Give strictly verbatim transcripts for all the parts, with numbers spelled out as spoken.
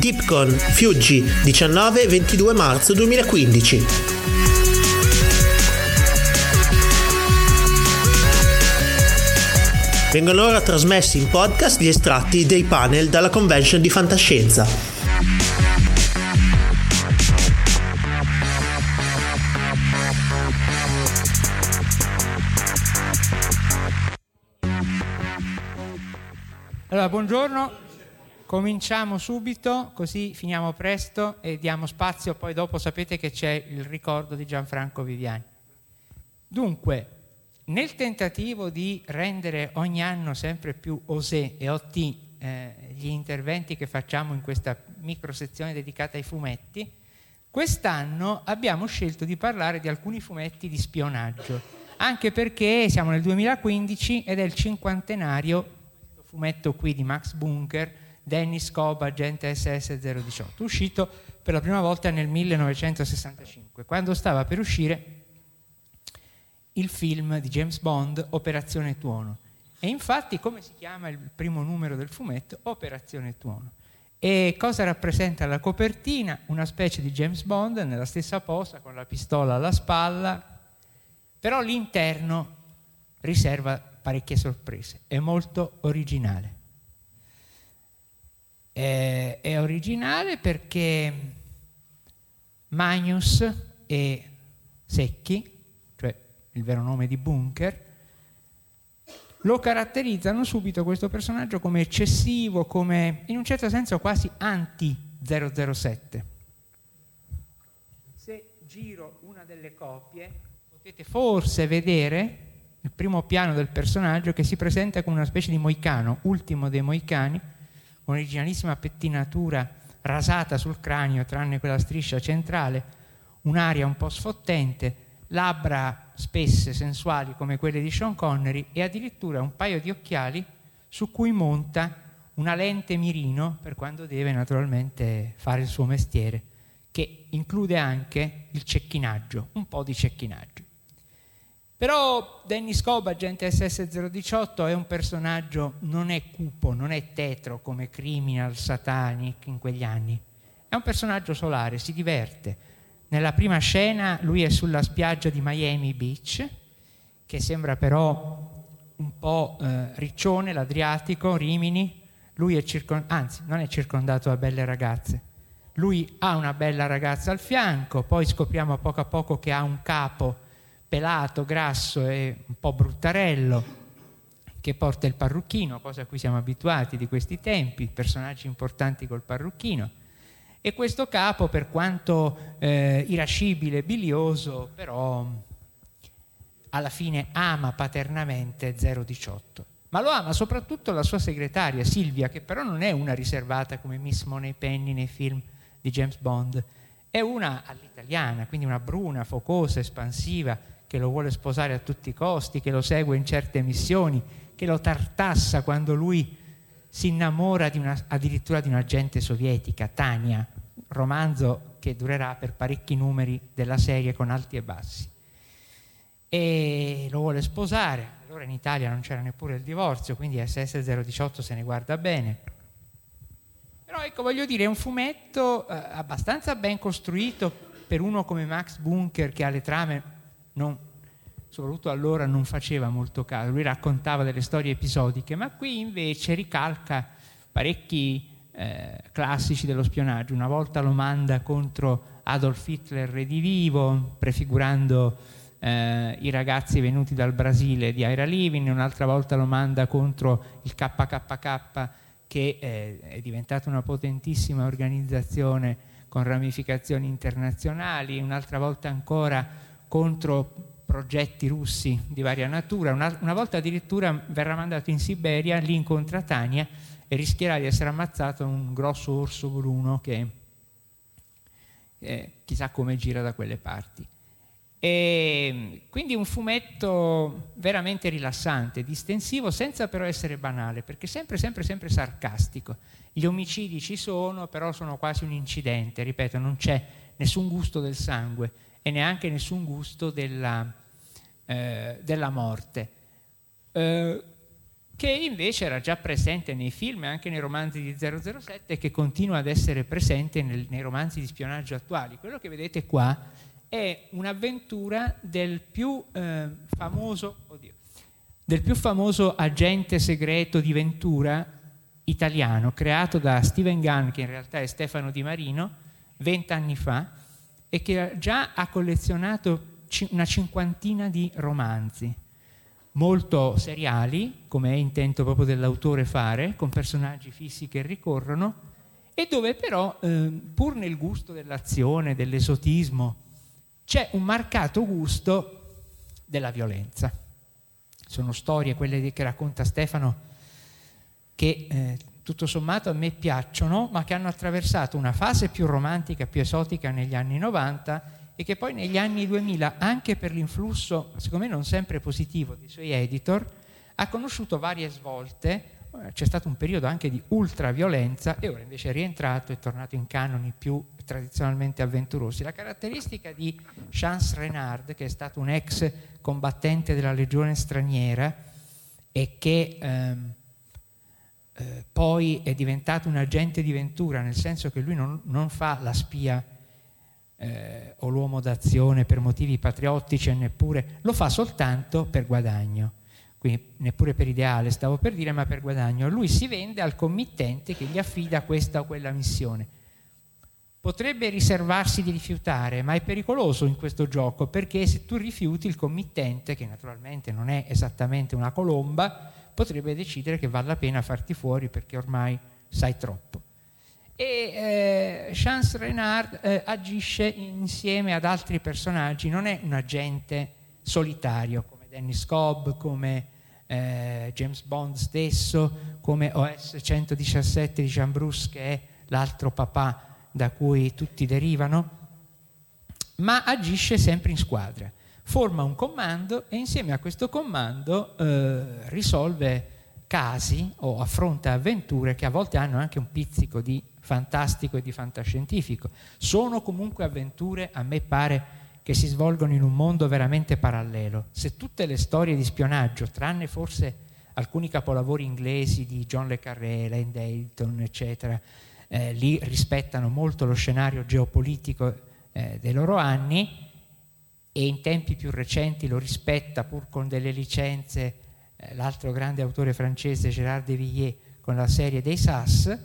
DeepCon Fiuggi, diciannove ventidue marzo duemilaquindici. Vengono ora trasmessi in podcast gli estratti dei panel dalla convention di fantascienza. Allora, buongiorno, cominciamo subito, così finiamo presto e diamo spazio, poi dopo sapete che c'è il ricordo di Gianfranco Viviani. Dunque, nel tentativo di rendere ogni anno sempre più osé e O T eh, gli interventi che facciamo in questa microsezione dedicata ai fumetti, quest'anno abbiamo scelto di parlare di alcuni fumetti di spionaggio, anche perché siamo nel duemilaquindici ed è il cinquantenario, questo fumetto qui di Max Bunker, Dennis Cobb, agente S S zero diciotto, uscito per la prima volta nel millenovecentosessantacinque, quando stava per uscire il film di James Bond, Operazione Tuono. E infatti, come si chiama il primo numero del fumetto? Operazione Tuono. E cosa rappresenta la copertina? Una specie di James Bond nella stessa posa, con la pistola alla spalla, però l'interno riserva parecchie sorprese. È molto originale. È, è originale perché Magnus e Secchi, il vero nome di Bunker, lo caratterizzano subito questo personaggio come eccessivo, come in un certo senso quasi anti zero zero sette. Se giro una delle copie potete forse vedere il primo piano del personaggio, che si presenta come una specie di moicano, ultimo dei moicani, con originalissima pettinatura rasata sul cranio tranne quella striscia centrale, un'aria un po' sfottente, labbra spesse, sensuali come quelle di Sean Connery, e addirittura un paio di occhiali su cui monta una lente mirino per quando deve naturalmente fare il suo mestiere, che include anche il cecchinaggio, un po' di cecchinaggio. Però Dennis Cobb, agente S S zero diciotto, è un personaggio, non è cupo, non è tetro come Criminal, Satanic in quegli anni, è un personaggio solare, si diverte. Nella prima scena lui è sulla spiaggia di Miami Beach, che sembra però un po' eh, riccione, l'Adriatico, Rimini. Lui è circondato, anzi non è circondato da belle ragazze. Lui ha una bella ragazza al fianco, poi scopriamo a poco a poco che ha un capo pelato, grasso e un po' bruttarello, che porta il parrucchino, cosa a cui siamo abituati di questi tempi, personaggi importanti col parrucchino. E questo capo, per quanto eh, irascibile e bilioso, però alla fine ama paternamente zero diciotto, ma lo ama soprattutto la sua segretaria Silvia, che però non è una riservata come Miss Moneypenny nei film di James Bond, è una all'italiana, quindi una bruna, focosa, espansiva, che lo vuole sposare a tutti i costi, che lo segue in certe missioni, che lo tartassa quando lui si innamora di una, addirittura di un'agente sovietica, Tania, romanzo che durerà per parecchi numeri della serie con alti e bassi, e lo vuole sposare. Allora in Italia non c'era neppure il divorzio, quindi esse esse zero diciotto se ne guarda bene. Però ecco, voglio dire, è un fumetto eh, abbastanza ben costruito per uno come Max Bunker, che alle trame non, soprattutto allora non faceva molto caso, lui raccontava delle storie episodiche, ma qui invece ricalca parecchi eh, classici dello spionaggio. Una volta lo manda contro Adolf Hitler redivivo, prefigurando Uh, i ragazzi venuti dal Brasile di Aira Living, un'altra volta lo manda contro il K K K, che eh, è diventata una potentissima organizzazione con ramificazioni internazionali, un'altra volta ancora contro progetti russi di varia natura, una, una volta addirittura verrà mandato in Siberia, lì incontra Tania e rischierà di essere ammazzato un grosso orso bruno che eh, chissà come gira da quelle parti. E quindi un fumetto veramente rilassante, distensivo, senza però essere banale, perché sempre sempre sempre sarcastico. Gli omicidi ci sono, però sono quasi un incidente, ripeto, non c'è nessun gusto del sangue e neanche nessun gusto della, eh, della morte, eh, che invece era già presente nei film e anche nei romanzi di zero zero sette, e che continua ad essere presente nel, nei romanzi di spionaggio attuali. Quello che vedete qua è un'avventura del più, eh, famoso, oddio, del più famoso agente segreto di Ventura italiano, creato da Stephen Gunn, che in realtà è Stefano Di Marino, vent'anni fa, e che già ha collezionato una cinquantina di romanzi, molto seriali, come è intento proprio dell'autore fare, con personaggi fissi che ricorrono, e dove però, eh, pur nel gusto dell'azione, dell'esotismo, c'è un marcato gusto della violenza. Sono storie, quelle che racconta Stefano, che eh, tutto sommato a me piacciono, ma che hanno attraversato una fase più romantica, più esotica negli anni novanta, e che poi negli anni duemila, anche per l'influsso, secondo me non sempre positivo, dei suoi editor, ha conosciuto varie svolte. C'è stato un periodo anche di ultraviolenza, e ora invece è rientrato, è tornato in canoni più tradizionalmente avventurosi. La caratteristica di Chance Renard, che è stato un ex combattente della Legione Straniera e che ehm, eh, poi è diventato un agente di Ventura, nel senso che lui non, non fa la spia eh, o l'uomo d'azione per motivi patriottici, e neppure lo fa soltanto per guadagno. Quindi neppure per ideale, stavo per dire, ma per guadagno. Lui si vende al committente che gli affida questa o quella missione. Potrebbe riservarsi di rifiutare, ma è pericoloso in questo gioco, perché se tu rifiuti, il committente, che naturalmente non è esattamente una colomba, potrebbe decidere che vale la pena farti fuori perché ormai sai troppo. E eh, Chance Renard eh, agisce insieme ad altri personaggi, non è un agente solitario, Dennis Cobb, come eh, James Bond stesso, come O S centodiciassette di Jean Bruce, che è l'altro papà da cui tutti derivano, ma agisce sempre in squadra. Forma un comando e insieme a questo comando eh, risolve casi o affronta avventure che a volte hanno anche un pizzico di fantastico e di fantascientifico. Sono comunque avventure, a me pare, che si svolgono in un mondo veramente parallelo. Se tutte le storie di spionaggio, tranne forse alcuni capolavori inglesi di John le Carré, Lane Delton, eccetera, eh, lì rispettano molto lo scenario geopolitico eh, dei loro anni, e in tempi più recenti lo rispetta pur con delle licenze eh, l'altro grande autore francese Gérard de Villiers con la serie dei S A S,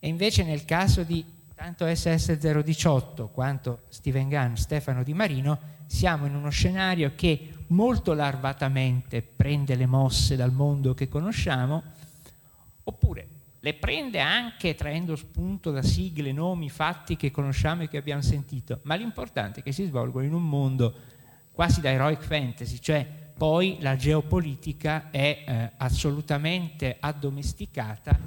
e invece nel caso di tanto esse esse zero diciotto quanto Stephen Gunn, Stefano Di Marino, siamo in uno scenario che molto larvatamente prende le mosse dal mondo che conosciamo, oppure le prende anche traendo spunto da sigle, nomi, fatti che conosciamo e che abbiamo sentito, ma l'importante è che si svolgono in un mondo quasi da heroic fantasy, cioè poi la geopolitica è eh, assolutamente addomesticata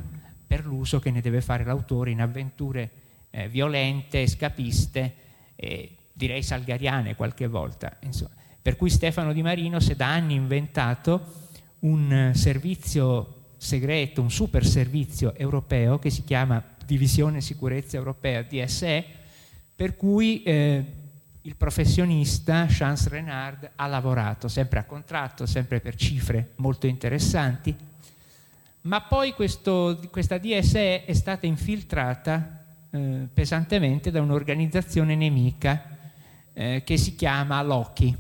per l'uso che ne deve fare l'autore in avventure eh, violente, scapiste, eh, direi salgariane qualche volta, insomma. Per cui Stefano Di Marino si è da anni inventato un servizio segreto, un super servizio europeo che si chiama Divisione Sicurezza Europea, D S E, per cui eh, il professionista Chance Renard ha lavorato sempre a contratto, sempre per cifre molto interessanti, ma poi questo, questa D S E è stata infiltrata eh, pesantemente da un'organizzazione nemica eh, che si chiama Loki.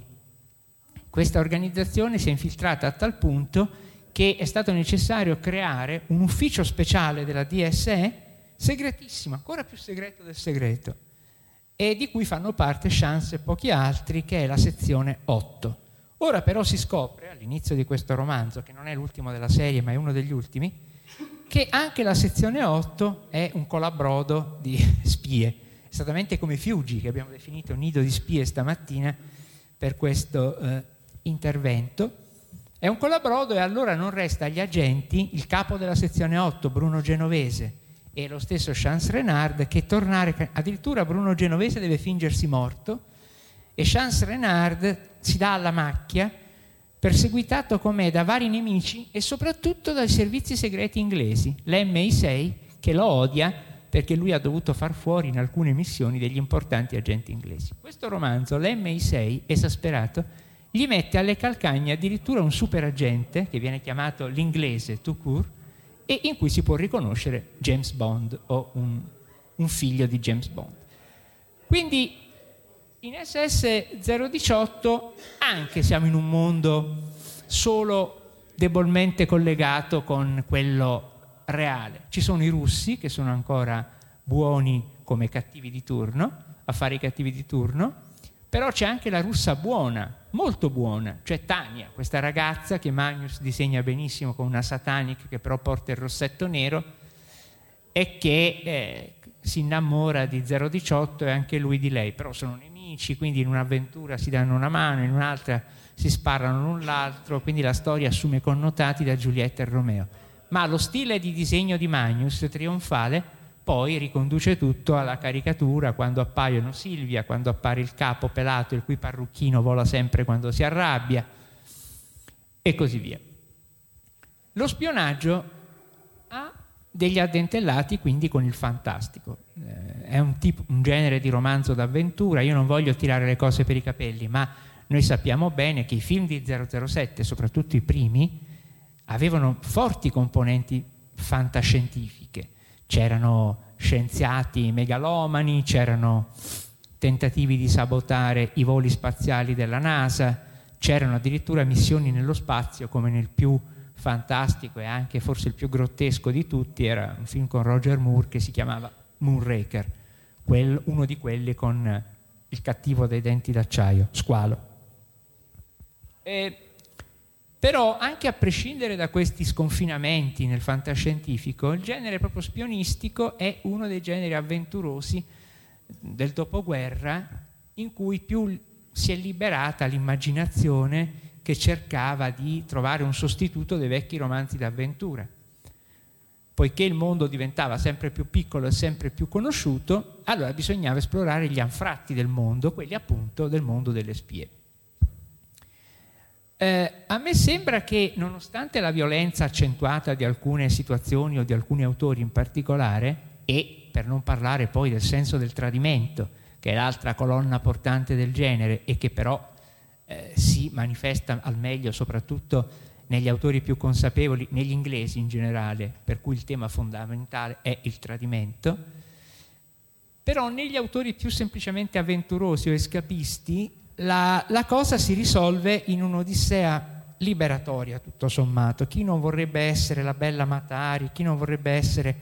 Questa organizzazione si è infiltrata a tal punto che è stato necessario creare un ufficio speciale della D S E, segretissimo, ancora più segreto del segreto, e di cui fanno parte Chance e pochi altri, che è la sezione otto. Ora però si scopre, all'inizio di questo romanzo, che non è l'ultimo della serie ma è uno degli ultimi, che anche la sezione otto è un colabrodo di spie, esattamente come Fiuggi, che abbiamo definito nido di spie stamattina per questo eh, intervento. È un colabrodo, e allora non resta agli agenti, il capo della sezione otto, Bruno Genovese, e lo stesso Chance Renard, che tornare, addirittura Bruno Genovese deve fingersi morto e Chance Renard si dà alla macchia, perseguitato com'è da vari nemici e soprattutto dai servizi segreti inglesi, l'M I sei, che lo odia perché lui ha dovuto far fuori in alcune missioni degli importanti agenti inglesi. Questo romanzo, l'M I sei, esasperato, gli mette alle calcagna addirittura un superagente che viene chiamato l'inglese tout court, e in cui si può riconoscere James Bond o un, un figlio di James Bond. Quindi in S S zero diciotto anche siamo in un mondo solo debolmente collegato con quello reale. Ci sono i russi, che sono ancora buoni come cattivi di turno, a fare i cattivi di turno, però c'è anche la russa buona, molto buona, cioè Tania, questa ragazza che Magnus disegna benissimo con una satanic che però porta il rossetto nero e che eh, si innamora di zero diciotto e anche lui di lei, però sono nemici, quindi in un'avventura si danno una mano, in un'altra si sparano l'un l'altro, quindi la storia assume connotati da Giulietta e Romeo. Ma lo stile di disegno di Magnus, trionfale, poi riconduce tutto alla caricatura, quando appaiono Silvia, quando appare il capo pelato il cui parrucchino vola sempre quando si arrabbia, e così via. Lo spionaggio ha degli addentellati quindi con il fantastico, eh, è un, tipo, un genere di romanzo d'avventura. Io non voglio tirare le cose per i capelli, ma noi sappiamo bene che i film di zero zero sette, soprattutto i primi, avevano forti componenti fantascientifiche. C'erano scienziati megalomani, c'erano tentativi di sabotare i voli spaziali della NASA, c'erano addirittura missioni nello spazio, come nel più fantastico e anche forse il più grottesco di tutti, era un film con Roger Moore che si chiamava Moonraker, quel, uno di quelli con il cattivo dei denti d'acciaio, Squalo. E, però anche a prescindere da questi sconfinamenti nel fantascientifico, il genere proprio spionistico è uno dei generi avventurosi del dopoguerra in cui più si è liberata l'immaginazione, che cercava di trovare un sostituto dei vecchi romanzi d'avventura. Poiché il mondo diventava sempre più piccolo e sempre più conosciuto, allora bisognava esplorare gli anfratti del mondo, quelli appunto del mondo delle spie. Eh, a me sembra che, nonostante la violenza accentuata di alcune situazioni o di alcuni autori in particolare, e per non parlare poi del senso del tradimento, che è l'altra colonna portante del genere e che però eh, si manifesta al meglio soprattutto negli autori più consapevoli, negli inglesi in generale, per cui il tema fondamentale è il tradimento, però negli autori più semplicemente avventurosi o escapisti La, la cosa si risolve in un'odissea liberatoria, tutto sommato. Chi non vorrebbe essere la bella Matari, chi non vorrebbe essere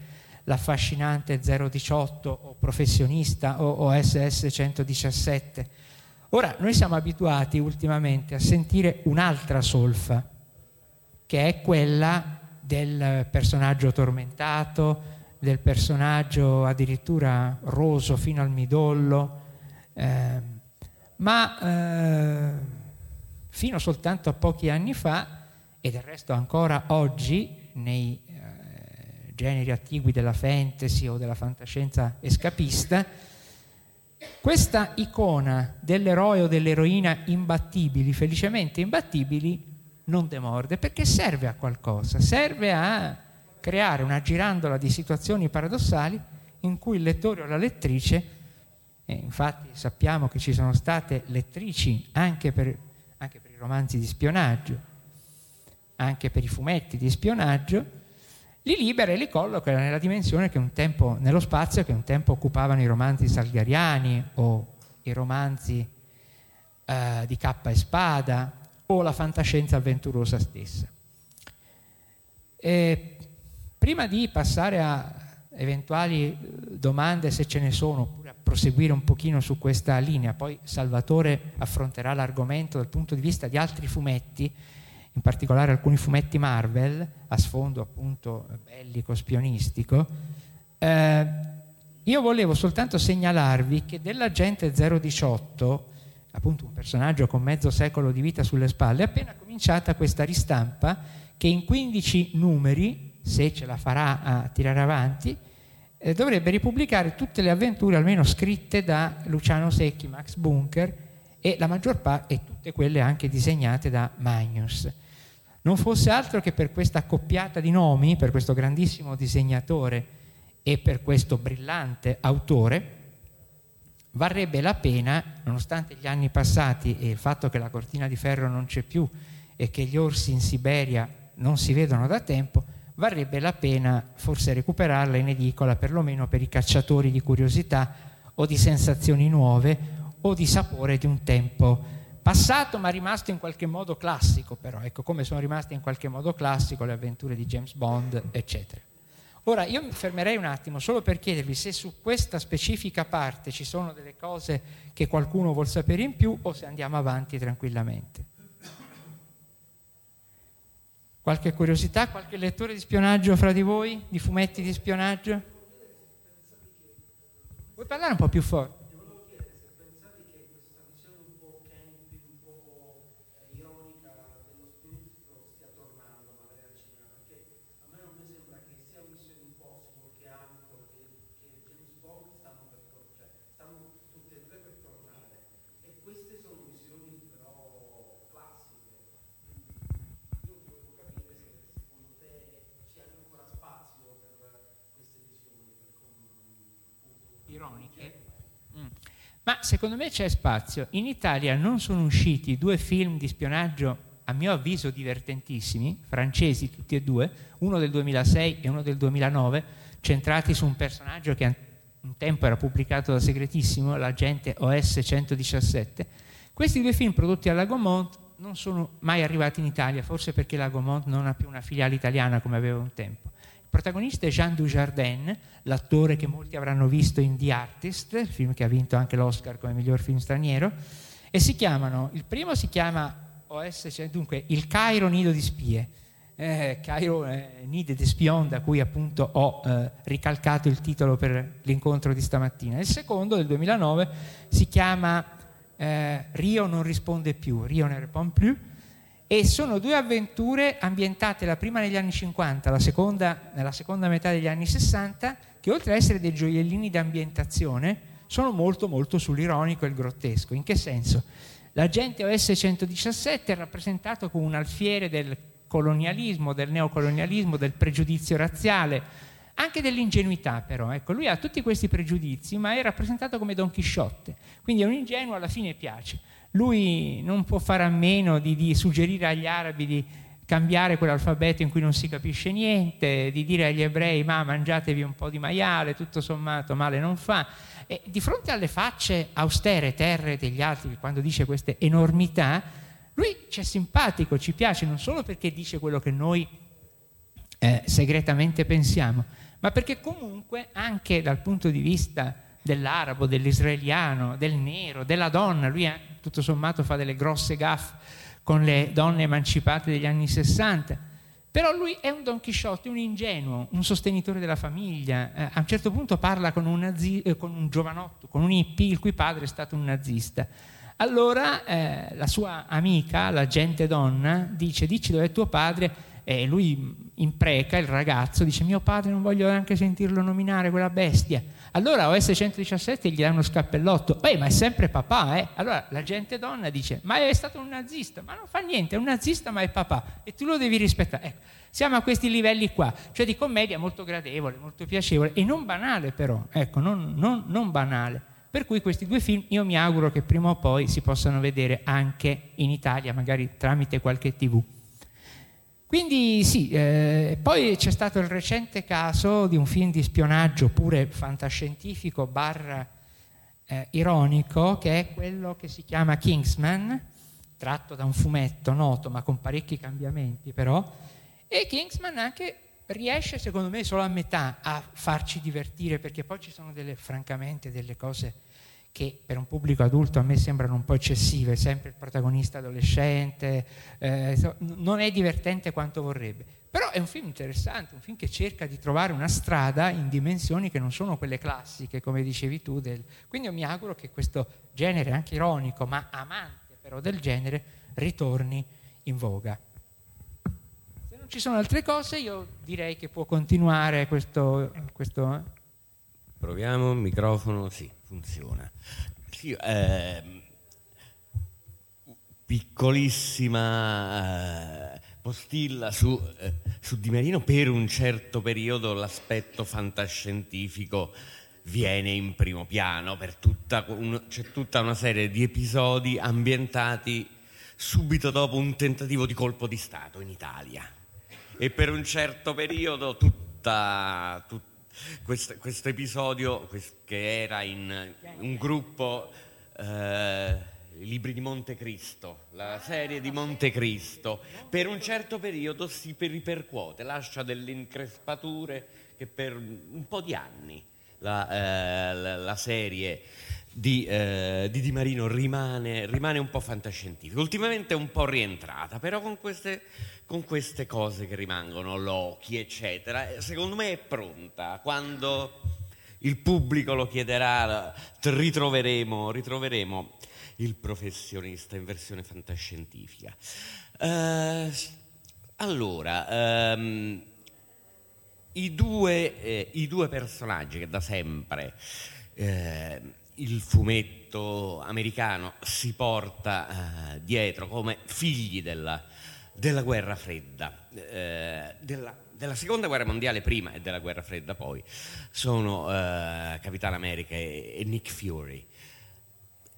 l'affascinante zero diciotto o professionista o O S S centodiciassette? Ora, noi siamo abituati ultimamente a sentire un'altra solfa, che è quella del personaggio tormentato, del personaggio addirittura roso fino al midollo, eh, Ma eh, fino soltanto a pochi anni fa, e del resto ancora oggi nei eh, generi attigui della fantasy o della fantascienza escapista, questa icona dell'eroe o dell'eroina imbattibili, felicemente imbattibili, non demorde, perché serve a qualcosa, serve a creare una girandola di situazioni paradossali in cui il lettore o la lettrice, e infatti sappiamo che ci sono state lettrici anche per, anche per i romanzi di spionaggio, anche per i fumetti di spionaggio, li libera e li colloca nella dimensione che un tempo, nello spazio che un tempo occupavano i romanzi salgariani o i romanzi eh, di Cappa e Spada o la fantascienza avventurosa stessa. E prima di passare a eventuali domande, se ce ne sono, oppure a proseguire un pochino su questa linea, poi Salvatore affronterà l'argomento dal punto di vista di altri fumetti, in particolare alcuni fumetti Marvel a sfondo appunto bellico spionistico. Eh, io volevo soltanto segnalarvi che dell'agente zero diciotto, appunto un personaggio con mezzo secolo di vita sulle spalle, è appena cominciata questa ristampa che in quindici numeri, se ce la farà a tirare avanti, eh, dovrebbe ripubblicare tutte le avventure almeno scritte da Luciano Secchi, Max Bunker, e la maggior parte, e tutte quelle anche disegnate da Magnus. Non fosse altro che per questa accoppiata di nomi, per questo grandissimo disegnatore e per questo brillante autore, varrebbe la pena, nonostante gli anni passati e il fatto che la cortina di ferro non c'è più e che gli orsi in Siberia non si vedono da tempo, varrebbe la pena forse recuperarla in edicola, perlomeno per i cacciatori di curiosità o di sensazioni nuove o di sapore di un tempo passato ma rimasto in qualche modo classico. Però ecco, come sono rimaste in qualche modo classico le avventure di James Bond, eccetera. Ora io mi fermerei un attimo solo per chiedervi se su questa specifica parte ci sono delle cose che qualcuno vuol sapere in più o se andiamo avanti tranquillamente. Qualche curiosità, qualche lettore di spionaggio fra di voi, di fumetti di spionaggio? Vuoi parlare un po' più forte? Ma secondo me c'è spazio. In Italia non sono usciti due film di spionaggio a mio avviso divertentissimi, francesi tutti e due, uno del duemilasei e uno del duemilanove, centrati su un personaggio che un tempo era pubblicato da Segretissimo, l'agente O S centodiciassette. Questi due film prodotti a Lagomont non sono mai arrivati in Italia, forse perché Lagomont non ha più una filiale italiana come aveva un tempo. Protagonista è Jean Dujardin, l'attore che molti avranno visto in The Artist, il film che ha vinto anche l'Oscar come miglior film straniero, e si chiamano, il primo si chiama O S, cioè, dunque Il Cairo Nido di Spie, eh, Cairo eh, Nido di Spion, da cui appunto ho eh, ricalcato il titolo per l'incontro di stamattina. Il secondo, del duemilanove, si chiama eh, Rio non risponde più, Rio ne répond plus, e sono due avventure ambientate, la prima negli anni cinquanta, la seconda nella seconda metà degli anni sessanta, che oltre a essere dei gioiellini d'ambientazione sono molto molto sull'ironico e il grottesco. In che senso? L'agente O S centodiciassette è rappresentato come un alfiere del colonialismo, del neocolonialismo, del pregiudizio razziale, anche dell'ingenuità però. Ecco, lui ha tutti questi pregiudizi, ma è rappresentato come Don Chisciotte, quindi è un ingenuo, alla fine piace. Lui non può fare a meno di, di suggerire agli arabi di cambiare quell'alfabeto in cui non si capisce niente, di dire agli ebrei ma mangiatevi un po' di maiale, tutto sommato male non fa. E di fronte alle facce austere, terre degli altri, quando dice queste enormità, lui c'è simpatico, ci piace, non solo perché dice quello che noi eh, segretamente pensiamo, ma perché comunque anche dal punto di vista dell'arabo, dell'israeliano, del nero, della donna, lui è, tutto sommato fa delle grosse gaffe con le donne emancipate degli anni sessanta, però lui è un Don Chisciotte, un ingenuo, un sostenitore della famiglia. Eh, a un certo punto parla con un, nazi- eh, con un giovanotto, con un hippie il cui padre è stato un nazista. Allora eh, la sua amica, l'agente donna, dice: dici dov'è tuo padre. E lui impreca il ragazzo, dice: mio padre non voglio neanche sentirlo nominare quella bestia. Allora O S centodiciassette gli dà uno scappellotto: beh, ma è sempre papà, eh? Allora la gente donna dice: ma è stato un nazista, ma non fa niente, è un nazista ma è papà e tu lo devi rispettare. Ecco, siamo a questi livelli qua, cioè di commedia molto gradevole, molto piacevole e non banale, però, ecco, non, non, non banale. Per cui questi due film io mi auguro che prima o poi si possano vedere anche in Italia, magari tramite qualche tivù. Quindi sì, eh, poi c'è stato il recente caso di un film di spionaggio pure fantascientifico barra eh, ironico, che è quello che si chiama Kingsman, tratto da un fumetto noto ma con parecchi cambiamenti però, e Kingsman anche riesce secondo me solo a metà a farci divertire, perché poi ci sono delle, francamente delle cose che per un pubblico adulto a me sembrano un po' eccessive, sempre il protagonista adolescente, eh, non è divertente quanto vorrebbe, però è un film interessante, un film che cerca di trovare una strada in dimensioni che non sono quelle classiche, come dicevi tu, del... quindi io mi auguro che questo genere, anche ironico, ma amante però del genere, ritorni in voga. Se non ci sono altre cose io direi che può continuare questo... questo eh? Proviamo, microfono, sì, funziona. Sì, eh, piccolissima eh, postilla su, eh, su Di Marino. Per un certo periodo l'aspetto fantascientifico viene in primo piano, per tutta un, c'è tutta una serie di episodi ambientati subito dopo un tentativo di colpo di Stato in Italia. E per un certo periodo tutta... tutta Questo, questo episodio quest, che era in un gruppo eh, i libri di Monte Cristo, la serie di Monte Cristo, per un certo periodo si ripercuote, lascia delle increspature che per un po' di anni la, eh, la, la serie di, eh, di Di Marino rimane, rimane un po' fantascientifica. Ultimamente è un po' rientrata, però con queste, con queste cose che rimangono, Loki eccetera, secondo me è pronta. Quando il pubblico lo chiederà ritroveremo, ritroveremo il professionista in versione fantascientifica. Eh, allora ehm, i, due, eh, i due personaggi che da sempre eh, il fumetto americano si porta eh, dietro come figli della, della guerra fredda, eh, della, della seconda guerra mondiale prima e della guerra fredda poi, sono eh, Capitan America e, e Nick Fury.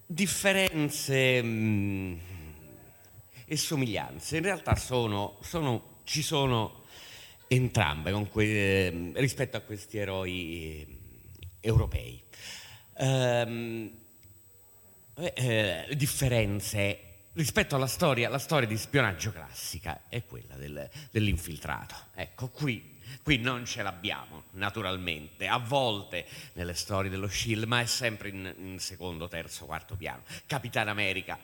Differenze mh, e somiglianze, in realtà sono, sono, ci sono entrambe con que- rispetto a questi eroi europei. Um, eh, eh, differenze rispetto alla storia, la storia di spionaggio classica è quella del, dell'infiltrato. Ecco, qui, qui non ce l'abbiamo naturalmente, a volte nelle storie dello Shield, ma è sempre in, in secondo, terzo, quarto piano. Capitan America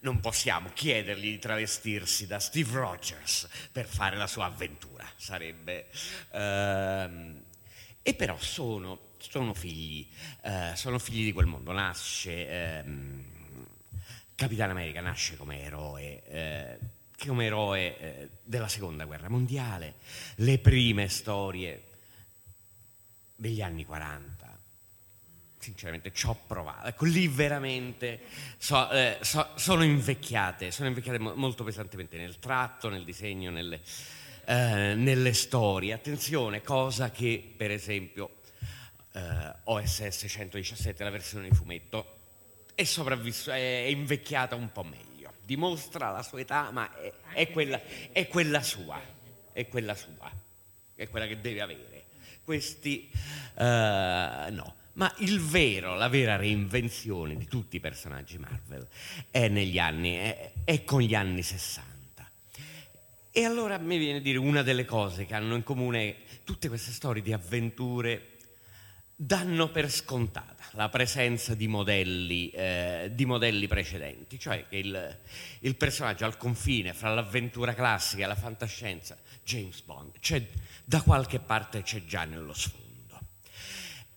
non possiamo chiedergli di travestirsi da Steve Rogers per fare la sua avventura, sarebbe um, e però sono Sono figli, eh, sono figli di quel mondo. Nasce ehm, Capitan America nasce come eroe, eh, come eroe eh, della seconda guerra mondiale. Le prime storie degli anni quaranta, sinceramente, ci ho provato. Ecco, lì veramente so, eh, so, sono invecchiate, sono invecchiate mo- molto pesantemente nel tratto, nel disegno, nelle, eh, nelle storie. Attenzione, cosa che per esempio Uh, O S S centodiciassette, la versione di fumetto, è sopravvissuta, è, è invecchiata un po' meglio, dimostra la sua età, ma è, è, quella, è quella sua, è quella sua, è quella che deve avere. Questi uh, no, ma il vero, la vera reinvenzione di tutti i personaggi Marvel è negli anni, è, è con gli anni sessanta. E allora mi viene a dire una delle cose che hanno in comune tutte queste storie di avventure. Danno per scontata la presenza di modelli, eh, di modelli precedenti, cioè che il, il personaggio al confine fra l'avventura classica e la fantascienza, James Bond, c'è da qualche parte, c'è già nello sfondo.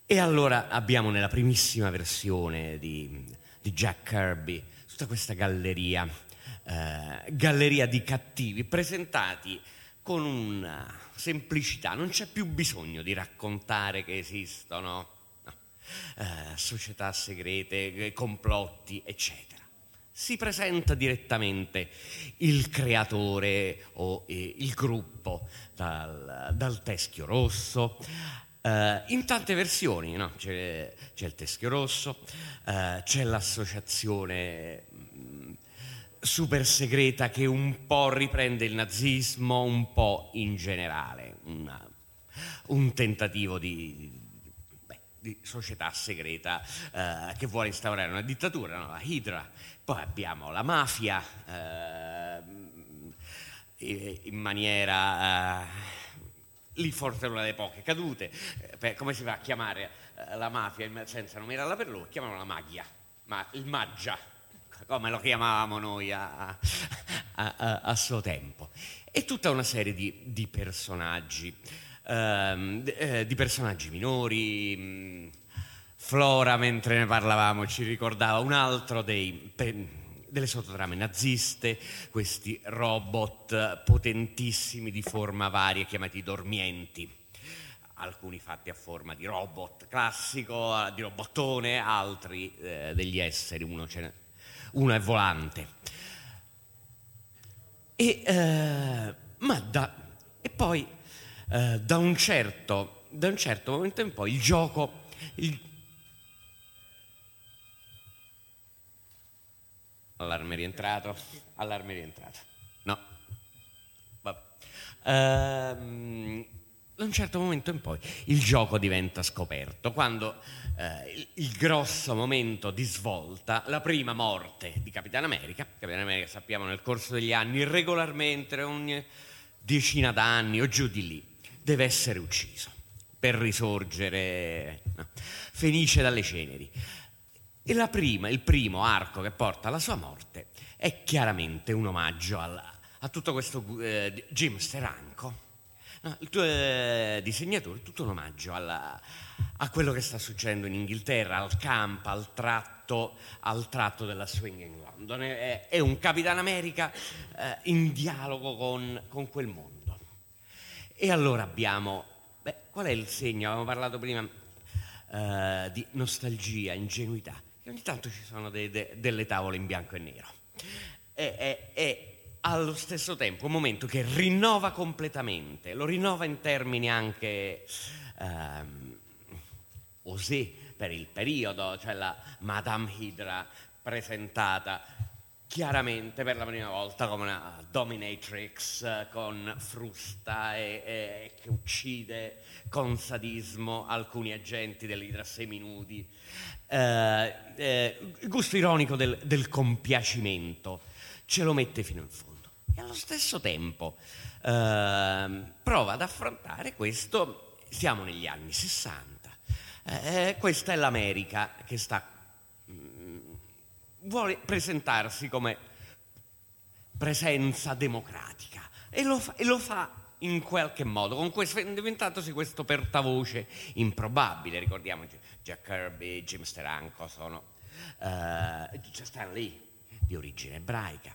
E allora abbiamo nella primissima versione di, di Jack Kirby tutta questa galleria, eh, galleria di cattivi presentati con una semplicità. Non c'è più bisogno di raccontare che esistono no. eh, società segrete, complotti, eccetera. Si presenta direttamente il creatore o eh, il gruppo dal, dal Teschio Rosso, eh, in tante versioni, no? c'è, c'è il Teschio Rosso, eh, c'è l'associazione mh, super segreta che un po' riprende il nazismo, un po' in generale, una, un tentativo di... di società segreta eh, che vuole instaurare una dittatura, no? La Hydra. Poi abbiamo la mafia eh, in maniera eh, lì forse una delle poche cadute, eh, come si va a chiamare eh, la mafia senza nominarla per loro, chiamano la magia, ma il maggia come lo chiamavamo noi a, a, a, a suo tempo, e tutta una serie di, di personaggi Eh, di personaggi minori. Flora, mentre ne parlavamo, ci ricordava un altro dei, delle sottotrame naziste, questi robot potentissimi di forma varia chiamati dormienti, alcuni fatti a forma di robot classico, di robottone, altri eh, degli esseri, uno, ce uno è volante e, eh, ma da, e poi Uh, da, un certo, da un certo momento in poi il gioco il... allarme rientrato allarme rientrato no vabbè uh, da un certo momento in poi il gioco diventa scoperto quando uh, il, il grosso momento di svolta, la prima morte di Capitan America. Capitan America, sappiamo, nel corso degli anni, regolarmente ogni decina d'anni o giù di lì deve essere ucciso per risorgere no, fenice dalle ceneri, e la prima, il primo arco che porta alla sua morte è chiaramente un omaggio alla, a tutto questo eh, Jim Steranko, no, il tuo eh, disegnatore, tutto un omaggio alla, a quello che sta succedendo in Inghilterra, al camp, al tratto al tratto della Swing in London. È, è un Capitan America eh, in dialogo con, con quel mondo. E allora abbiamo, beh, qual è il segno? Avevamo parlato prima eh, di nostalgia, ingenuità, che ogni tanto ci sono de, de, delle tavole in bianco e nero. È, è, è allo stesso tempo un momento che rinnova completamente, lo rinnova in termini anche ehm, osè per il periodo, cioè la Madame Hydra presentata chiaramente per la prima volta come una dominatrix con frusta e, e che uccide con sadismo alcuni agenti dell'Idra seminudi, eh, eh, il gusto ironico del, del compiacimento ce lo mette fino in fondo, e allo stesso tempo eh, prova ad affrontare questo. Siamo negli anni sessanta, eh, questa è l'America che sta vuole presentarsi come presenza democratica, e lo, fa, e lo fa in qualche modo, con questo, diventandosi questo portavoce improbabile. Ricordiamoci, Jack Kirby, Jim Steranko sono eh, Stan Lee, di origine ebraica.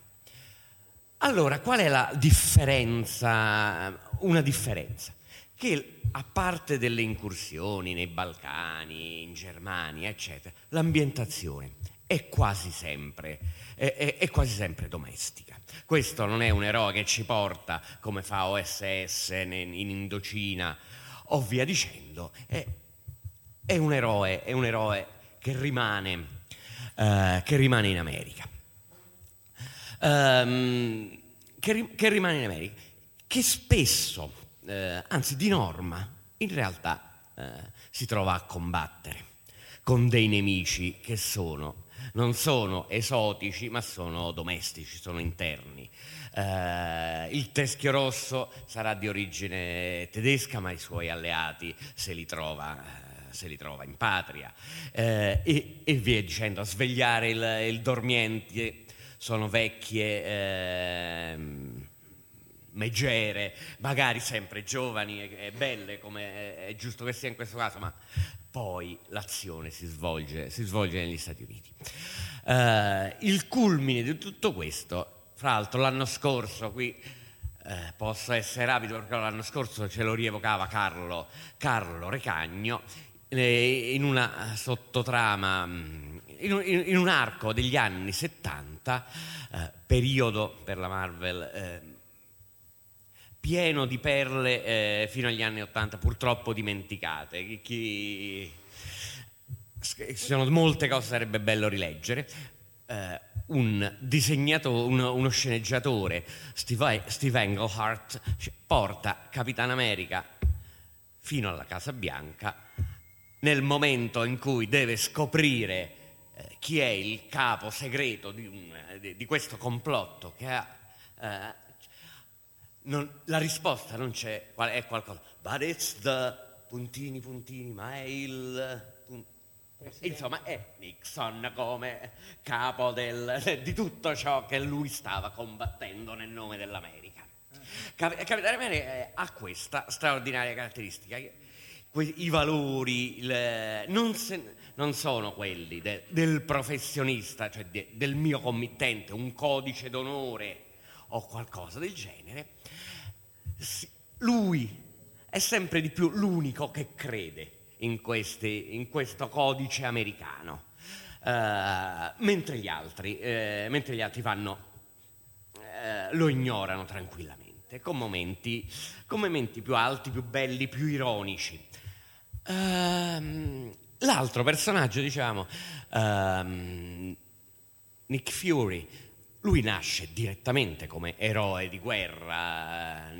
Allora, qual è la differenza? Una differenza che, a parte delle incursioni nei Balcani, in Germania, eccetera, l'ambientazione è quasi sempre è, è, è quasi sempre domestica. Questo non è un eroe che ci porta, come fa O S S in, in Indocina o via dicendo, è, è un eroe è un eroe che rimane eh, che rimane in America um, che, che rimane in America che spesso eh, anzi di norma in realtà eh, si trova a combattere con dei nemici che sono non sono esotici, ma sono domestici, sono interni. Eh, il Teschio Rosso sarà di origine tedesca, ma i suoi alleati se li trova se li trova in patria, eh, e, e via dicendo. A svegliare il, il dormiente sono vecchie eh, megere, magari sempre giovani e, e belle, come è, è giusto che sia in questo caso, ma poi l'azione si svolge, si svolge negli Stati Uniti. Eh, il culmine di tutto questo, fra l'altro l'anno scorso qui eh, posso essere rapido perché l'anno scorso ce lo rievocava Carlo, Carlo Recagno eh, in una sottotrama, in, in, in un arco degli anni settanta, eh, periodo per la Marvel eh, pieno di perle eh, fino agli anni ottanta purtroppo dimenticate. Chi, chi... Ci sono molte cose, sarebbe bello rileggere. Eh, un disegnato, uno, uno sceneggiatore, Steve, Steve Englehart, porta Capitan America fino alla Casa Bianca nel momento in cui deve scoprire eh, chi è il capo segreto di, un, di, di questo complotto che ha... Eh, non, la risposta non c'è, è qualcosa. But it's the... puntini, puntini, ma è il... Insomma, è Nixon come capo del, di tutto ciò che lui stava combattendo nel nome dell'America. Cap- Capitan America ha questa straordinaria caratteristica. Que- I valori le, non, se, non sono quelli de, del professionista, cioè de, del mio committente, un codice d'onore o qualcosa del genere. Si, lui è sempre di più l'unico che crede in questi, in questo codice americano, uh, mentre gli altri, uh, mentre gli altri vanno, uh, lo ignorano tranquillamente, con momenti, con momenti più alti, più belli, più ironici. Uh, l'altro personaggio, diciamo, uh, Nick Fury, lui nasce direttamente come eroe di guerra,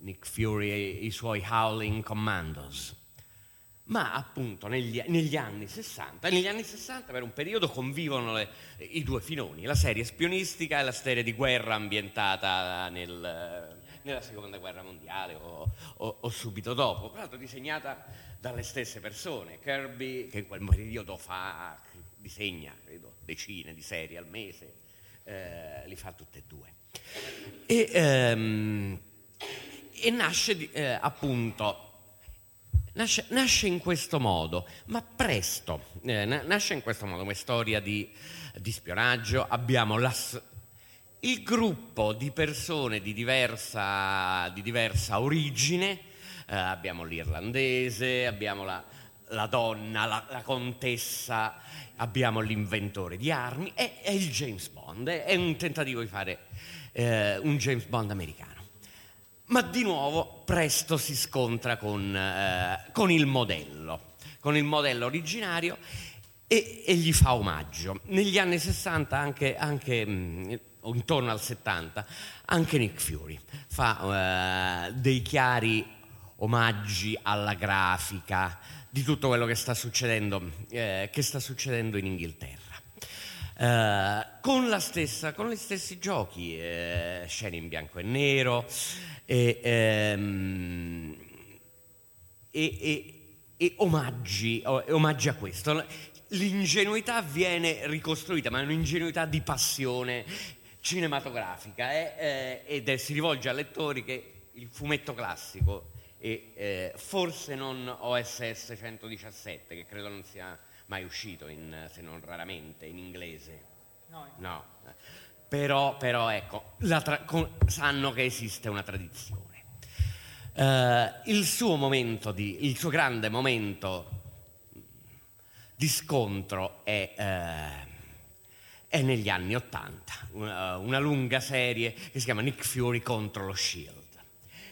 Nick Fury e i suoi Howling Commandos. Ma appunto negli, negli anni sessanta, negli anni sessanta per un periodo convivono le, i due filoni, la serie spionistica e la serie di guerra ambientata nel, nella seconda guerra mondiale o, o, o subito dopo, tra l'altro disegnata dalle stesse persone, Kirby, che in quel periodo fa, disegna credo decine di serie al mese, eh, li fa tutte e due e, ehm, e nasce eh, appunto Nasce, nasce in questo modo, ma presto, eh, nasce in questo modo, come storia di, di spionaggio. Abbiamo la, il gruppo di persone di diversa, di diversa origine, eh, abbiamo l'irlandese, abbiamo la, la donna, la, la contessa, abbiamo l'inventore di armi, è, è il James Bond, è, è un tentativo di fare eh, un James Bond americano. Ma di nuovo presto si scontra con, eh, con il modello, con il modello originario e, e gli fa omaggio. Negli anni sessanta, anche, anche mh, intorno al settanta, anche Nick Fury fa eh, dei chiari omaggi alla grafica di tutto quello che sta succedendo, eh, che sta succedendo in Inghilterra. Uh, con la stessa, con gli stessi giochi, eh, scene in bianco e nero e, ehm, e, e, e omaggi, oh, e omaggi a questo. L'ingenuità viene ricostruita, ma è un'ingenuità di passione cinematografica eh, eh, ed è, si rivolge a lettori che il fumetto classico e eh, forse non O S S centodiciassette, che credo non sia mai uscito, in, se non raramente, in inglese. No. no. Però, però ecco, la tra- con- sanno che esiste una tradizione. Uh, il suo momento, di, il suo grande momento di scontro è, uh, è negli anni Ottanta, una, una lunga serie che si chiama Nick Fury contro lo Shield,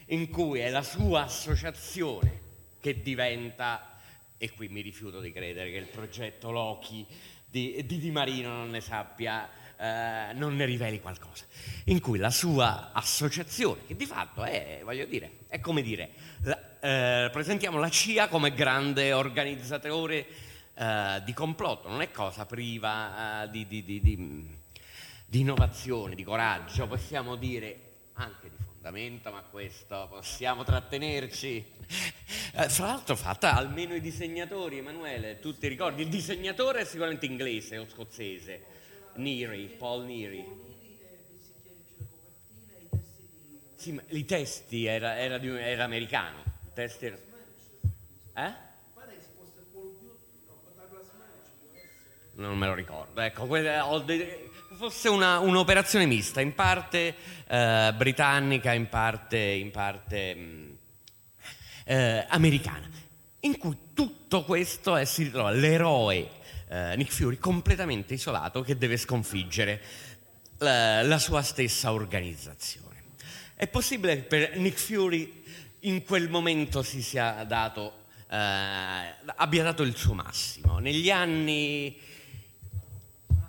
in cui è la sua associazione che diventa... E qui mi rifiuto di credere che il progetto Loki di Di, di Marino non ne sappia, eh, non ne riveli qualcosa. In cui la sua associazione, che di fatto è, voglio dire, è come dire, la, eh, presentiamo la C I A come grande organizzatore eh, di complotto, non è cosa priva eh, di, di, di, di, di innovazione, di coraggio, possiamo dire anche di ma questo possiamo trattenerci. Eh, fra l'altro fatta almeno i disegnatori, Emanuele, tu ti ricordi? Il disegnatore è sicuramente inglese o scozzese, Neary, Paul Neary. Sì, ma i testi era, era, di, era americano. I testi era... Eh? Non me lo ricordo, ecco, fosse una, un'operazione mista, in parte eh, britannica, in parte, in parte mh, eh, americana, in cui tutto questo è, si ritrova l'eroe eh, Nick Fury completamente isolato che deve sconfiggere la, la sua stessa organizzazione. È possibile che per Nick Fury in quel momento si sia dato, eh, abbia dato il suo massimo. Negli anni...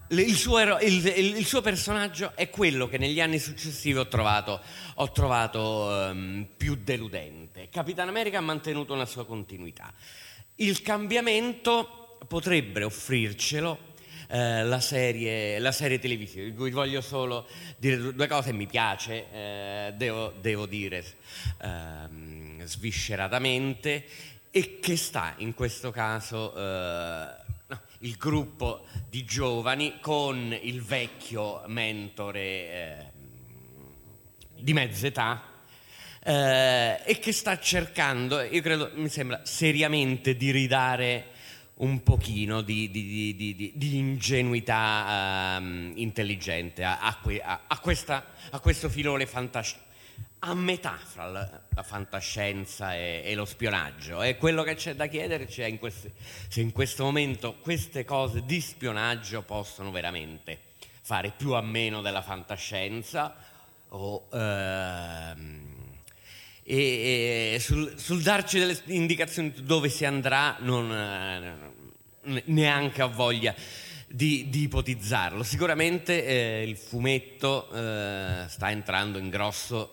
Il suo, ero, il, il, il suo personaggio è quello che negli anni successivi ho trovato, ho trovato um, più deludente. Capitan America ha mantenuto una sua continuità. Il cambiamento potrebbe offrircelo eh, la serie, la serie televisiva, di cui voglio solo dire due cose. Mi piace, eh, devo, devo dire eh, svisceratamente, e che sta in questo caso... Eh, il gruppo di giovani con il vecchio mentore eh, di mezza età eh, e che sta cercando, io credo, mi sembra seriamente, di ridare un pochino di, di, di, di, di ingenuità eh, intelligente a, a, que, a, a, questa, a questo filone fantascientifico, a metà fra la, la fantascienza e, e lo spionaggio. E quello che c'è da chiederci è in questi, se in questo momento queste cose di spionaggio possono veramente fare più a meno della fantascienza o, ehm, e, e sul, sul darci delle indicazioni dove si andrà non eh, neanche ho voglia Di, di ipotizzarlo. Sicuramente eh, il fumetto eh, sta entrando in grosso,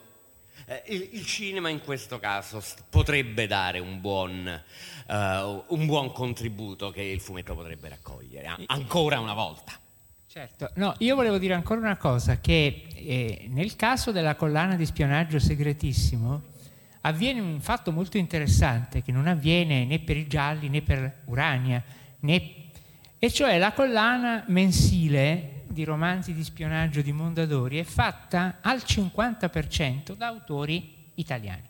eh, il, il cinema in questo caso st- potrebbe dare un buon, eh, un buon contributo che il fumetto potrebbe raccogliere a- ancora una volta. Certo, no, io volevo dire ancora una cosa, che eh, nel caso della collana di spionaggio segretissimo avviene un fatto molto interessante che non avviene né per i gialli né per Urania né per, e cioè, la collana mensile di romanzi di spionaggio di Mondadori è fatta al cinquanta per cento da autori italiani.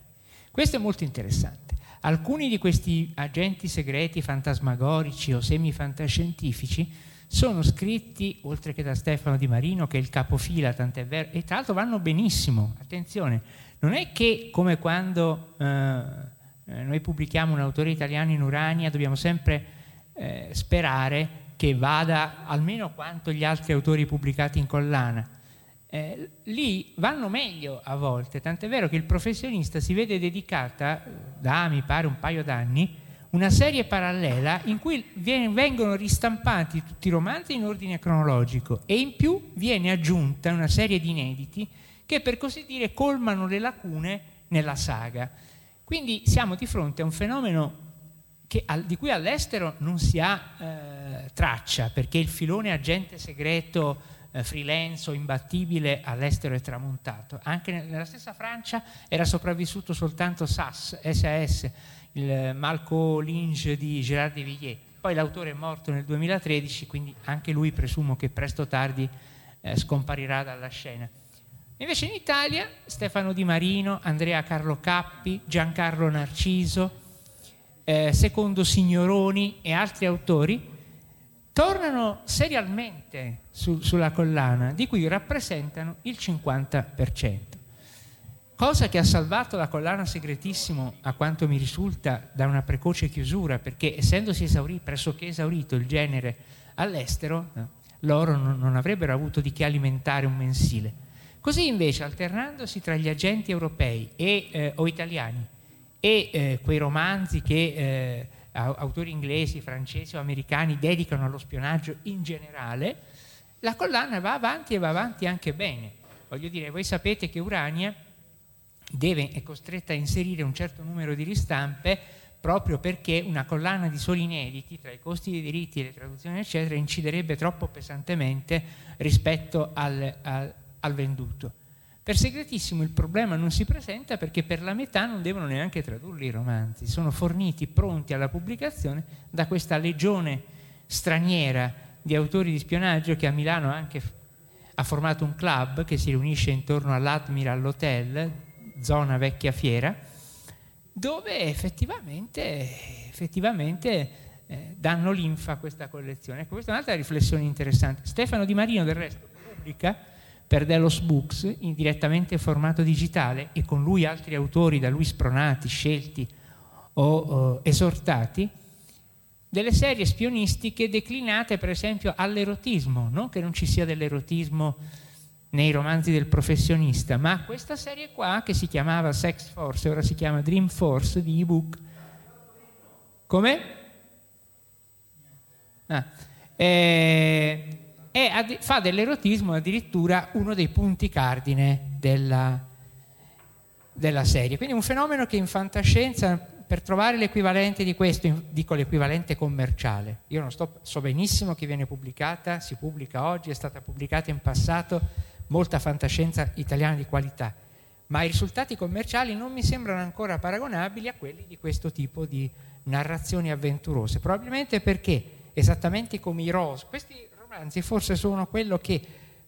Questo è molto interessante. Alcuni di questi agenti segreti fantasmagorici o semifantascientifici sono scritti, oltre che da Stefano Di Marino, che è il capofila, tant'è vero, e tra l'altro vanno benissimo. Attenzione, non è che come quando eh, noi pubblichiamo un autore italiano in Urania dobbiamo sempre... Eh, sperare che vada almeno quanto gli altri autori pubblicati in collana. Eh, lì vanno meglio a volte, tant'è vero che Il professionista si vede dedicata da, mi pare, un paio d'anni una serie parallela in cui vengono ristampati tutti i romanzi in ordine cronologico e in più viene aggiunta una serie di inediti che, per così dire, colmano le lacune nella saga. Quindi siamo di fronte a un fenomeno che, di cui all'estero non si ha eh, traccia, perché il filone agente segreto eh, freelance o imbattibile all'estero è tramontato. Anche nella stessa Francia era sopravvissuto soltanto S A S, S A S, il Malco Linge di Gérard de Villiers. Poi l'autore è morto nel duemilatredici, quindi anche lui presumo che presto o tardi eh, scomparirà dalla scena. Invece in Italia Stefano Di Marino, Andrea Carlo Cappi, Giancarlo Narciso, Eh, secondo Signoroni e altri autori tornano serialmente su, sulla collana, di cui rappresentano il cinquanta per cento, cosa che ha salvato la collana segretissimo, a quanto mi risulta, da una precoce chiusura, perché essendosi esauri, pressoché esaurito il genere all'estero, no, loro non, non avrebbero avuto di che alimentare un mensile. Così invece, alternandosi tra gli agenti europei e, eh, o italiani e eh, quei romanzi che eh, autori inglesi, francesi o americani dedicano allo spionaggio in generale, la collana va avanti e va avanti anche bene. Voglio dire, voi sapete che Urania deve, è costretta a inserire un certo numero di ristampe proprio perché una collana di soli inediti, tra i costi dei diritti e le traduzioni eccetera, inciderebbe troppo pesantemente rispetto al, al, al venduto. Per segretissimo il problema non si presenta, perché per la metà non devono neanche tradurli i romanzi, sono forniti pronti alla pubblicazione da questa legione straniera di autori di spionaggio che a Milano anche f- ha formato un club che si riunisce intorno all'Admiral Hotel, zona vecchia fiera, dove effettivamente, effettivamente eh, danno linfa a questa collezione. Ecco, questa è un'altra riflessione interessante. Stefano Di Marino, del resto, pubblica per Delos Books, in direttamente formato digitale, e con lui altri autori da lui spronati, scelti o eh, esortati, delle serie spionistiche declinate per esempio all'erotismo, non che non ci sia dell'erotismo nei romanzi del professionista, ma questa serie qua, che si chiamava Sex Force, ora si chiama Dream Force di ebook, come? Ah. E, e ad, fa dell'erotismo addirittura uno dei punti cardine della, della serie. Quindi un fenomeno che in fantascienza, per trovare l'equivalente di questo, dico l'equivalente commerciale, io non sto, so benissimo che viene pubblicata, si pubblica oggi, è stata pubblicata in passato molta fantascienza italiana di qualità, ma i risultati commerciali non mi sembrano ancora paragonabili a quelli di questo tipo di narrazioni avventurose, probabilmente perché, esattamente come i Rose, questi romanzi forse sono quello che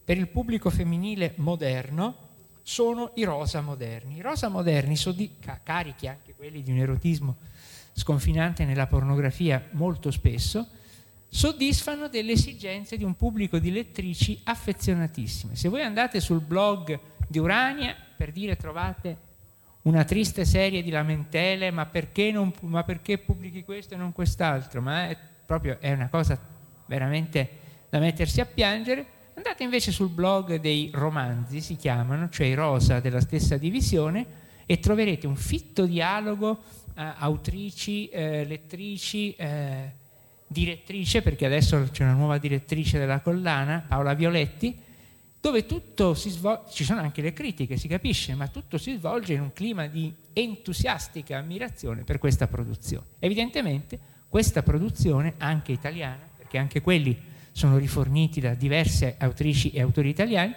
per il pubblico femminile moderno sono i rosa moderni. I rosa moderni sono di, ca- carichi anche quelli di un erotismo sconfinante nella pornografia molto spesso, soddisfano delle esigenze di un pubblico di lettrici affezionatissime. Se voi andate sul blog di Urania, per dire, trovate una triste serie di lamentele, ma perché, non, ma perché pubblichi questo e non quest'altro, ma è proprio è una cosa veramente da mettersi a piangere. Andate invece sul blog dei romanzi, si chiamano, cioè i rosa della stessa divisione, e troverete un fitto dialogo a autrici, eh, lettrici, eh, direttrice, perché adesso c'è una nuova direttrice della collana, Paola Violetti, dove tutto si svolge, ci sono anche le critiche, si capisce, ma tutto si svolge in un clima di entusiastica ammirazione per questa produzione. Evidentemente questa produzione, anche italiana, perché anche quelli sono riforniti da diverse autrici e autori italiani,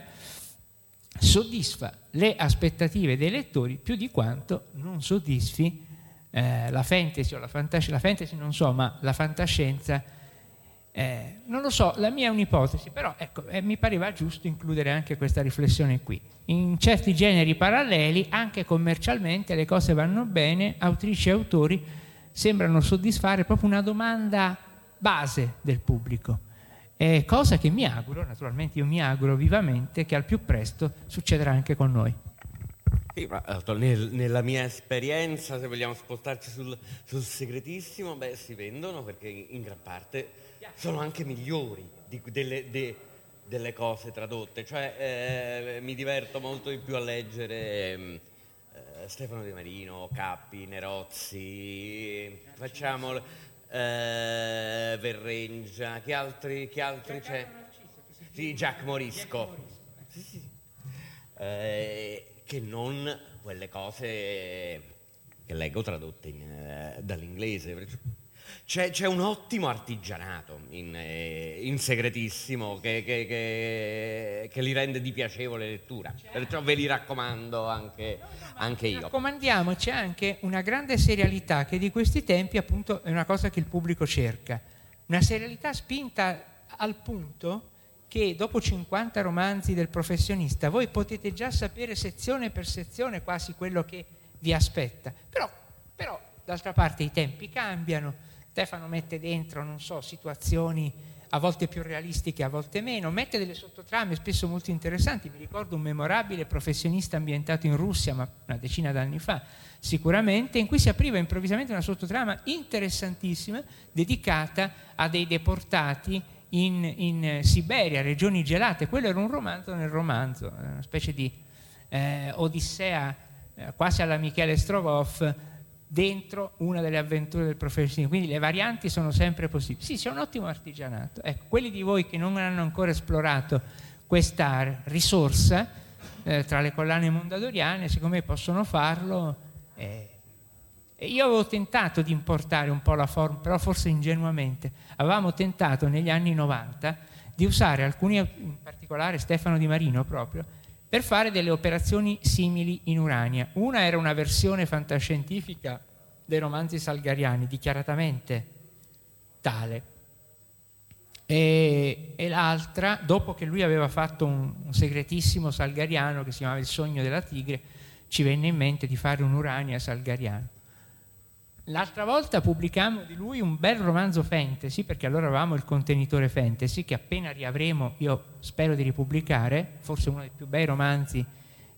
soddisfa le aspettative dei lettori più di quanto non soddisfi eh, la fantasy o la fantascienza, la fantasy non so, ma la fantascienza, eh, non lo so, la mia è un'ipotesi, però ecco, eh, mi pareva giusto includere anche questa riflessione qui. In certi generi paralleli, anche commercialmente, le cose vanno bene, autrici e autori sembrano soddisfare proprio una domanda base del pubblico. Eh, cosa che mi auguro, naturalmente io mi auguro vivamente, che al più presto succederà anche con noi. Sì, ma nel, nella mia esperienza, se vogliamo spostarci sul, sul segretissimo, beh, si vendono perché in gran parte sono anche migliori di, delle, de, delle cose tradotte. Cioè eh, mi diverto molto di più a leggere eh, Stefano Di Marino, Cappi, Nerozzi, facciamo... Uh, Verrengia, chi altri, chi altri c'è? Sì, Jack Morisco. Sì, sì. Uh, che non quelle cose che leggo tradotte in, uh, dall'inglese. C'è, c'è un ottimo artigianato in, eh, in segretissimo che, che, che, che li rende di piacevole lettura, perciò ve li raccomando anche, anche io. Raccomandiamo, c'è anche una grande serialità che di questi tempi appunto è una cosa che il pubblico cerca, una serialità spinta al punto che dopo cinquanta romanzi del professionista voi potete già sapere sezione per sezione quasi quello che vi aspetta, però, però d'altra parte i tempi cambiano. Stefano mette dentro, non so, situazioni a volte più realistiche, a volte meno, mette delle sottotrame spesso molto interessanti. Mi ricordo un memorabile professionista ambientato in Russia, ma una decina d'anni fa sicuramente, in cui si apriva improvvisamente una sottotrama interessantissima dedicata a dei deportati in, in Siberia, regioni gelate. Quello era un romanzo nel romanzo, una specie di eh, odissea eh, quasi alla Michele Strogoff, dentro una delle avventure del professionista. Quindi le varianti sono sempre possibili. Sì, c'è un ottimo artigianato. Ecco, quelli di voi che non hanno ancora esplorato questa risorsa eh, tra le collane mondadoriane, secondo me possono farlo. Eh, io avevo tentato di importare un po' la forma, però forse ingenuamente. Avevamo tentato negli anni novanta di usare alcuni, in particolare Stefano Di Marino proprio, per fare delle operazioni simili in Urania. Una era una versione fantascientifica dei romanzi salgariani, dichiaratamente tale, e, e l'altra, dopo che lui aveva fatto un, un segretissimo salgariano che si chiamava Il sogno della tigre, ci venne in mente di fare un Urania salgariano. L'altra volta pubblicammo di lui un bel romanzo fantasy, perché allora avevamo il contenitore fantasy che appena riavremo io spero di ripubblicare, forse uno dei più bei romanzi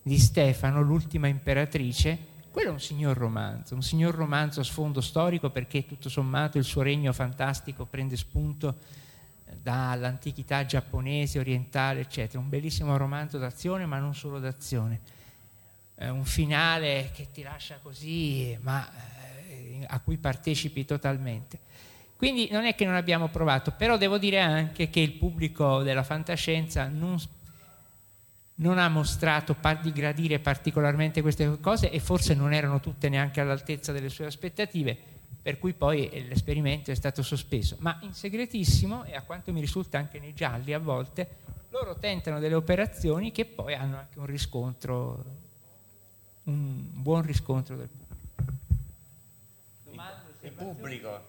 di Stefano, L'ultima imperatrice. Quello è un signor romanzo, un signor romanzo a sfondo storico, perché tutto sommato il suo regno fantastico prende spunto dall'antichità giapponese, orientale, eccetera. Un bellissimo romanzo d'azione, ma non solo d'azione. È un finale che ti lascia così, ma a cui partecipi totalmente. Quindi non è che non abbiamo provato, però devo dire anche che il pubblico della fantascienza non, non ha mostrato par- di gradire particolarmente queste cose, e forse non erano tutte neanche all'altezza delle sue aspettative, per cui poi l'esperimento è stato sospeso. Ma in segretissimo, e a quanto mi risulta anche nei gialli a volte, loro tentano delle operazioni che poi hanno anche un riscontro, un buon riscontro del pubblico. Il pubblico.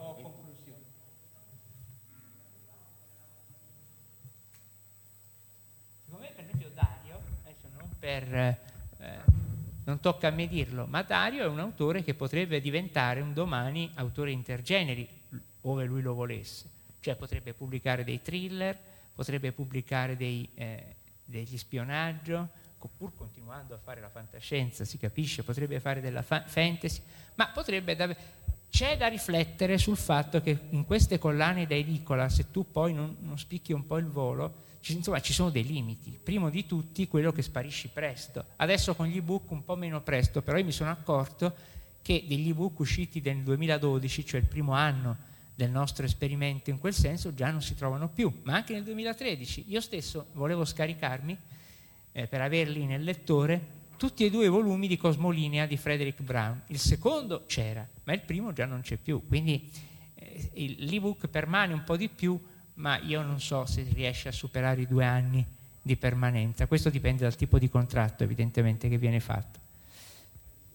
Secondo me, per esempio, Dario, adesso non per eh, non tocca a me dirlo, ma Dario è un autore che potrebbe diventare un domani autore intergeneri, ove lui lo volesse. Cioè potrebbe pubblicare dei thriller, potrebbe pubblicare dei, eh, degli spionaggio, pur continuando a fare la fantascienza, si capisce, potrebbe fare della fa- fantasy, ma potrebbe dav- c'è da riflettere sul fatto che in queste collane da edicola, se tu poi non, non spicchi un po' il volo, ci, insomma, ci sono dei limiti. Primo di tutti quello che sparisci presto. Adesso con gli ebook un po' meno presto, però io mi sono accorto che degli ebook usciti nel duemiladodici, cioè il primo anno del nostro esperimento in quel senso, già non si trovano più, ma anche nel duemilatredici. Io stesso volevo scaricarmi Eh, per averli nel lettore tutti e due i volumi di Cosmolinea di Frederick Brown. Il secondo c'era, ma il primo già non c'è più, quindi eh, il, l'ebook permane un po' di più, ma io non so se riesce a superare i due anni di permanenza. Questo dipende dal tipo di contratto evidentemente che viene fatto,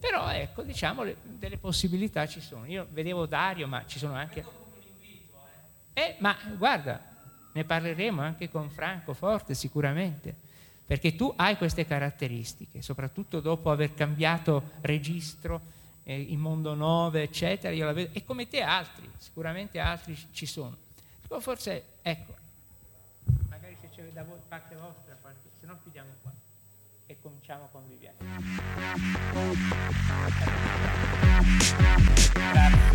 però ecco, diciamo, le, delle possibilità ci sono. Io vedevo Dario, ma ci sono anche eh, eh ma guarda, ne parleremo anche con Franco Forte sicuramente, perché tu hai queste caratteristiche, soprattutto dopo aver cambiato registro eh, in Mondo nove, eccetera, io la vedo, e come te altri, sicuramente altri ci sono. O forse, ecco, magari se c'è da voi, parte vostra, parte, se no chiudiamo qua e cominciamo con Viviani. Grazie.